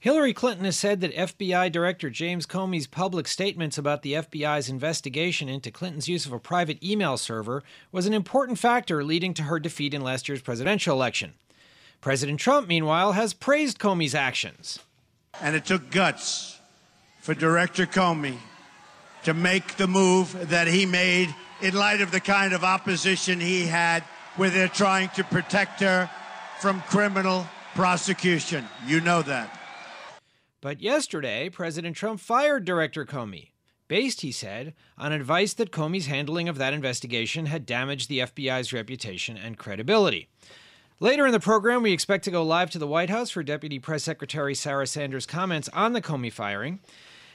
Hillary Clinton has said that FBI Director James Comey's public statements about the FBI's investigation into Clinton's use of a private email server was an important factor leading to her defeat in last year's presidential election. President Trump, meanwhile, has praised Comey's actions. And it took guts for Director Comey to make the move that he made in light of the kind of opposition he had, where they're trying to protect her from criminal prosecution. You know that. But yesterday, President Trump fired Director Comey, based, he said, on advice that Comey's handling of that investigation had damaged the FBI's reputation and credibility. Later in the program, we expect to go live to the White House for Deputy Press Secretary Sarah Sanders' comments on the Comey firing.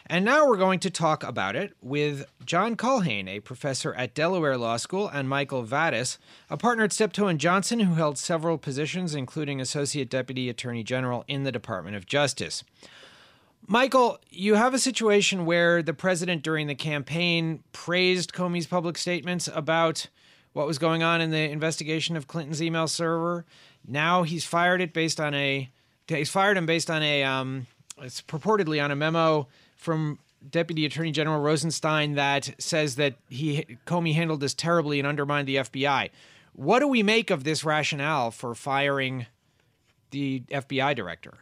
And now we're going to talk about it with John Culhane, a professor at Delaware Law School, and Michael Vatis, a partner at Steptoe & Johnson who held several positions, including Associate Deputy Attorney General in the Department of Justice. Michael, you have a situation where the president during the campaign praised Comey's public statements about what was going on in the investigation of Clinton's email server. Now he's fired it based on it's purportedly on a memo from Deputy Attorney General Rosenstein that says that Comey handled this terribly and undermined the FBI. What do we make of this rationale for firing the FBI director?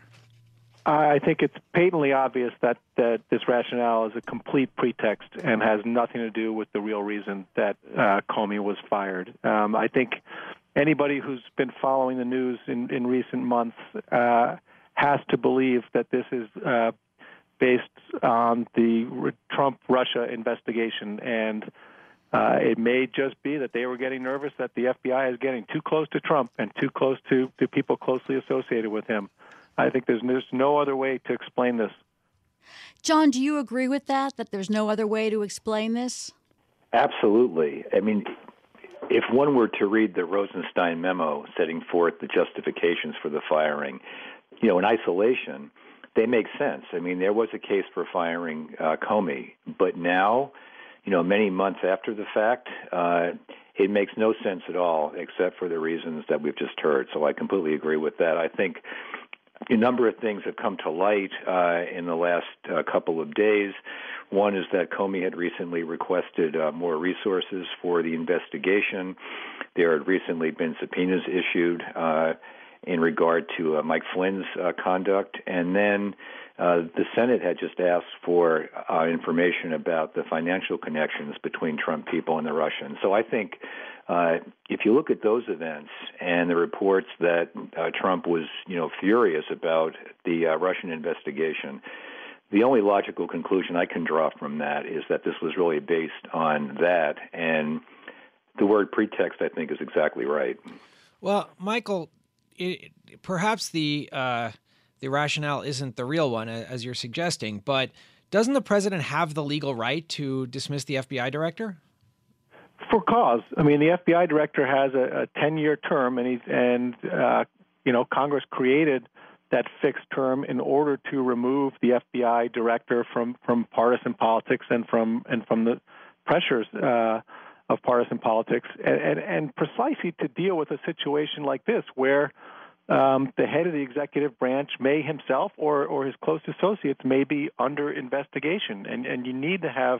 I think it's patently obvious that this rationale is a complete pretext and has nothing to do with the real reason that Comey was fired. I think anybody who's been following the news in recent months has to believe that this is based on the Trump-Russia investigation, and it may just be that they were getting nervous that the FBI is getting too close to Trump and too close to people closely associated with him. I think there's no other way to explain this. John, do you agree with that, that there's no other way to explain this? Absolutely. I mean, if one were to read the Rosenstein memo setting forth the justifications for the firing, in isolation, they make sense. I mean, there was a case for firing Comey, but now, many months after the fact, it makes no sense at all except for the reasons that we've just heard. So I completely agree with that. I think a number of things have come to light in the last couple of days. One is that Comey had recently requested more resources for the investigation. There had recently been subpoenas issued in regard to Mike Flynn's conduct. And then the Senate had just asked for information about the financial connections between Trump people and the Russians. So I think if you look at those events and the reports that Trump was, furious about the Russian investigation, the only logical conclusion I can draw from that is that this was really based on that. And the word pretext, I think, is exactly right. Well, Michael, perhaps the rationale isn't the real one, as you're suggesting, but doesn't the president have the legal right to dismiss the FBI director? For cause. I mean, the FBI director has a 10-year term, and Congress created that fixed term in order to remove the FBI director from partisan politics and from the pressures of partisan politics, and precisely to deal with a situation like this where the head of the executive branch may himself or his close associates may be under investigation, and you need to have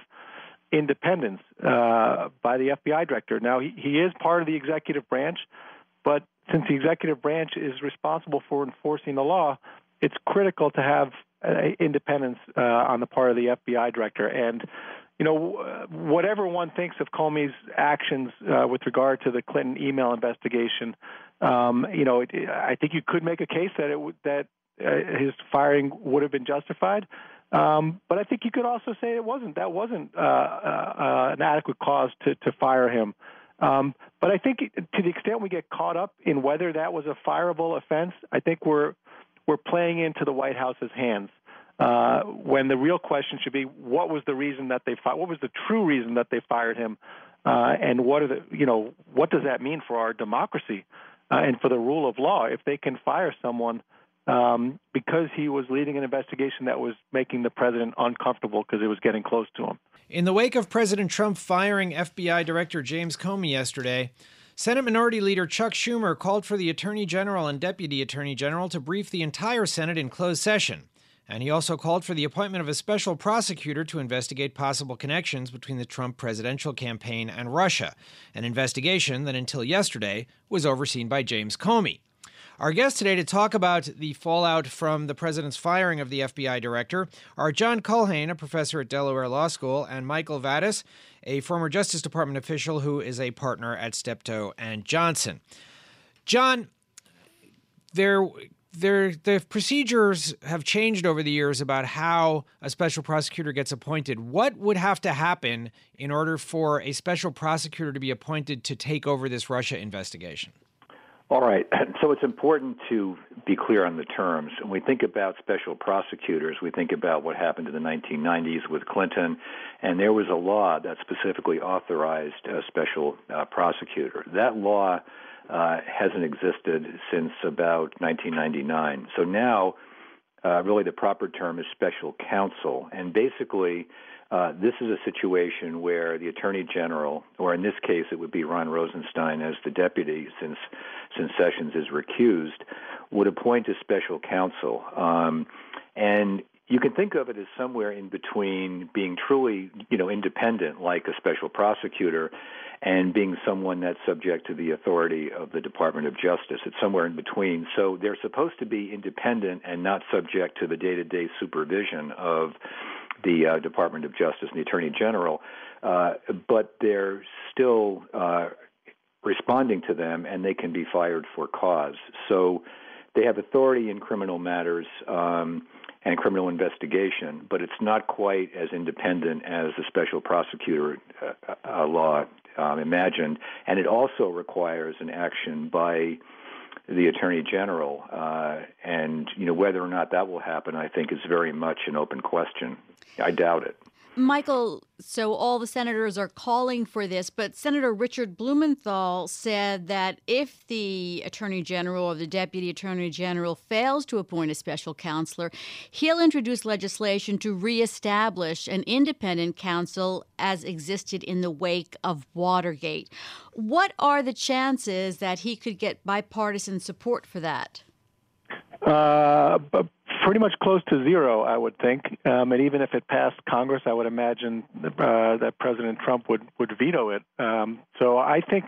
independence by the FBI director. Now, he is part of the executive branch, but since the executive branch is responsible for enforcing the law, it's critical to have independence on the part of the FBI director. And, whatever one thinks of Comey's actions with regard to the Clinton email investigation, I think you could make a case that his firing would have been justified. But I think you could also say it wasn't. That wasn't an adequate cause to fire him. But I think to the extent we get caught up in whether that was a fireable offense, I think we're playing into the White House's hands. when the real question should be, what was the reason that they what was the true reason that they fired him, and what are the, what does that mean for our democracy and for the rule of law if they can fire someone because he was leading an investigation that was making the president uncomfortable because it was getting close to him. In the wake of President Trump firing FBI Director James Comey yesterday, Senate Minority Leader Chuck Schumer called for the Attorney General and Deputy Attorney General to brief the entire Senate in closed session. And he also called for the appointment of a special prosecutor to investigate possible connections between the Trump presidential campaign and Russia, an investigation that until yesterday was overseen by James Comey. Our guests today to talk about the fallout from the president's firing of the FBI director are John Culhane, a professor at Delaware Law School, and Michael Vatis, a former Justice Department official who is a partner at Steptoe & Johnson. John, the procedures have changed over the years about how a special prosecutor gets appointed. What would have to happen in order for a special prosecutor to be appointed to take over this Russia investigation? All right. So it's important to be clear on the terms. When we think about special prosecutors, we think about what happened in the 1990s with Clinton, and there was a law that specifically authorized a special prosecutor. That law hasn't existed since about 1999. So now, really the proper term is special counsel. And basically, this is a situation where the Attorney General, or in this case it would be Rod Rosenstein as the deputy since Sessions is recused, would appoint a special counsel. And you can think of it as somewhere in between being truly, independent like a special prosecutor and being someone that's subject to the authority of the Department of Justice. It's somewhere in between. So they're supposed to be independent and not subject to the day-to-day supervision of the Department of Justice and the Attorney General, but they're still responding to them, and they can be fired for cause. So they have authority in criminal matters and criminal investigation, but it's not quite as independent as the special prosecutor law imagined, and it also requires an action by the Attorney General, and whether or not that will happen, I think, is very much an open question. I doubt it. Michael, so all the senators are calling for this, but Senator Richard Blumenthal said that if the Attorney General or the Deputy Attorney General fails to appoint a special counselor, he'll introduce legislation to reestablish an independent counsel as existed in the wake of Watergate. What are the chances that he could get bipartisan support for that? Pretty much close to zero, I would think. And even if it passed Congress, I would imagine that President Trump would veto it. So I think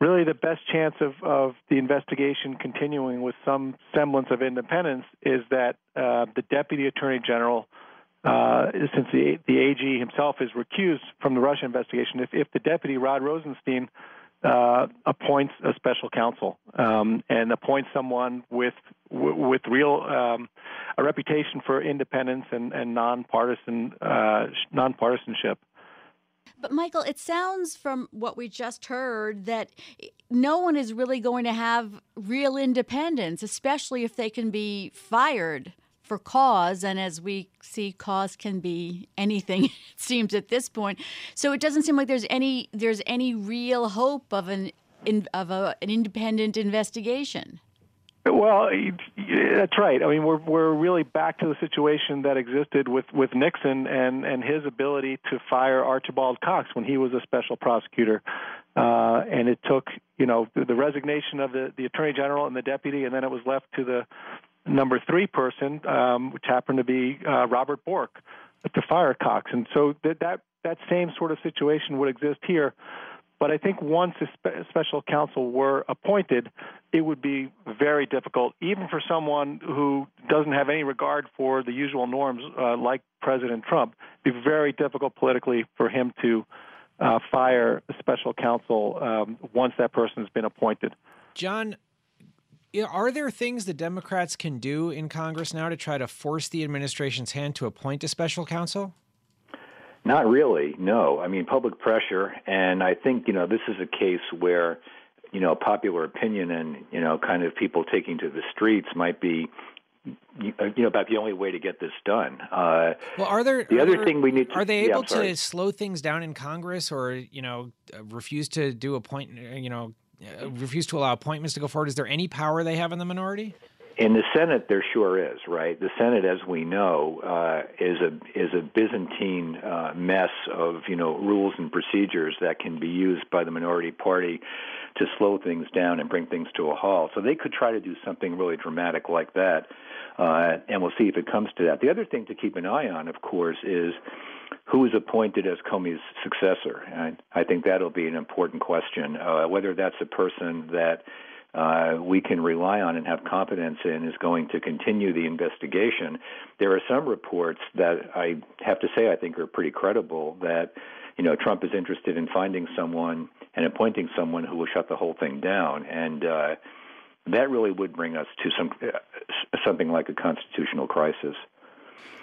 really the best chance of the investigation continuing with some semblance of independence is that the Deputy Attorney General, since the AG himself is recused from the Russia investigation, if the deputy, Rod Rosenstein, appoints a special counsel and appoints someone with real a reputation for independence and nonpartisanship. But Michael, it sounds from what we just heard that no one is really going to have real independence, especially if they can be fired for cause, and as we see, cause can be anything, it seems, at this point. So it doesn't seem like there's any real hope of an independent investigation. Well, that's right. I mean, we're really back to the situation that existed with Nixon and his ability to fire Archibald Cox when he was a special prosecutor. And it took, the resignation of the Attorney General and the deputy, and then it was left to the number three person, which happened to be Robert Bork, to fire Cox. And so that same sort of situation would exist here. But I think once a special counsel were appointed, it would be very difficult, even for someone who doesn't have any regard for the usual norms like President Trump. It would be very difficult politically for him to fire a special counsel once that person has been appointed. John, are there things the Democrats can do in Congress now to try to force the administration's hand to appoint a special counsel? Not really, no. I mean, public pressure, and I think, this is a case where, popular opinion and, kind of people taking to the streets might be about the only way to get this done. Are they able to slow things down in Congress, or refuse to allow appointments to go forward? Is there any power they have in the minority? In the Senate, there sure is, right? The Senate, as we know, is a Byzantine mess of rules and procedures that can be used by the minority party to slow things down and bring things to a halt. So they could try to do something really dramatic like that, and we'll see if it comes to that. The other thing to keep an eye on, of course, is who is appointed as Comey's successor. And I think that'll be an important question, whether that's a person that we can rely on and have confidence in is going to continue the investigation. There are some reports that I have to say I think are pretty credible that Trump is interested in finding someone and appointing someone who will shut the whole thing down, and that really would bring us to something like a constitutional crisis.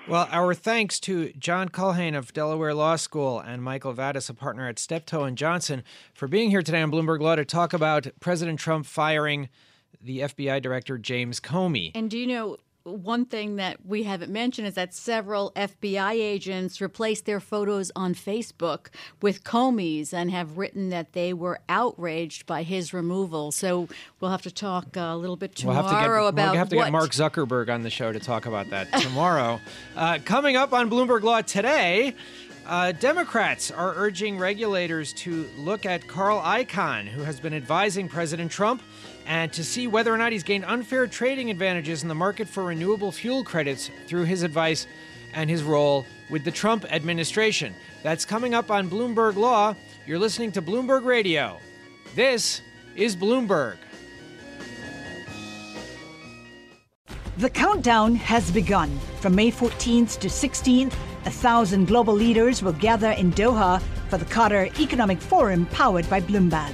Well, our thanks to John Culhane of Delaware Law School and Michael Vatis, a partner at Steptoe & Johnson, for being here today on Bloomberg Law to talk about President Trump firing the FBI director James Comey. And do you know, one thing that we haven't mentioned is that several FBI agents replaced their photos on Facebook with Comey's and have written that they were outraged by his removal. So we'll have to talk a little bit tomorrow about what... We'll have to get Mark Zuckerberg on the show to talk about that tomorrow. Coming up on Bloomberg Law today, Democrats are urging regulators to look at Carl Icahn, who has been advising President Trump, and to see whether or not he's gained unfair trading advantages in the market for renewable fuel credits through his advice and his role with the Trump administration. That's coming up on Bloomberg Law. You're listening to Bloomberg Radio. This is Bloomberg. The countdown has begun. From May 14th to 16th, 1,000 global leaders will gather in Doha for the Qatar Economic Forum powered by Bloomberg.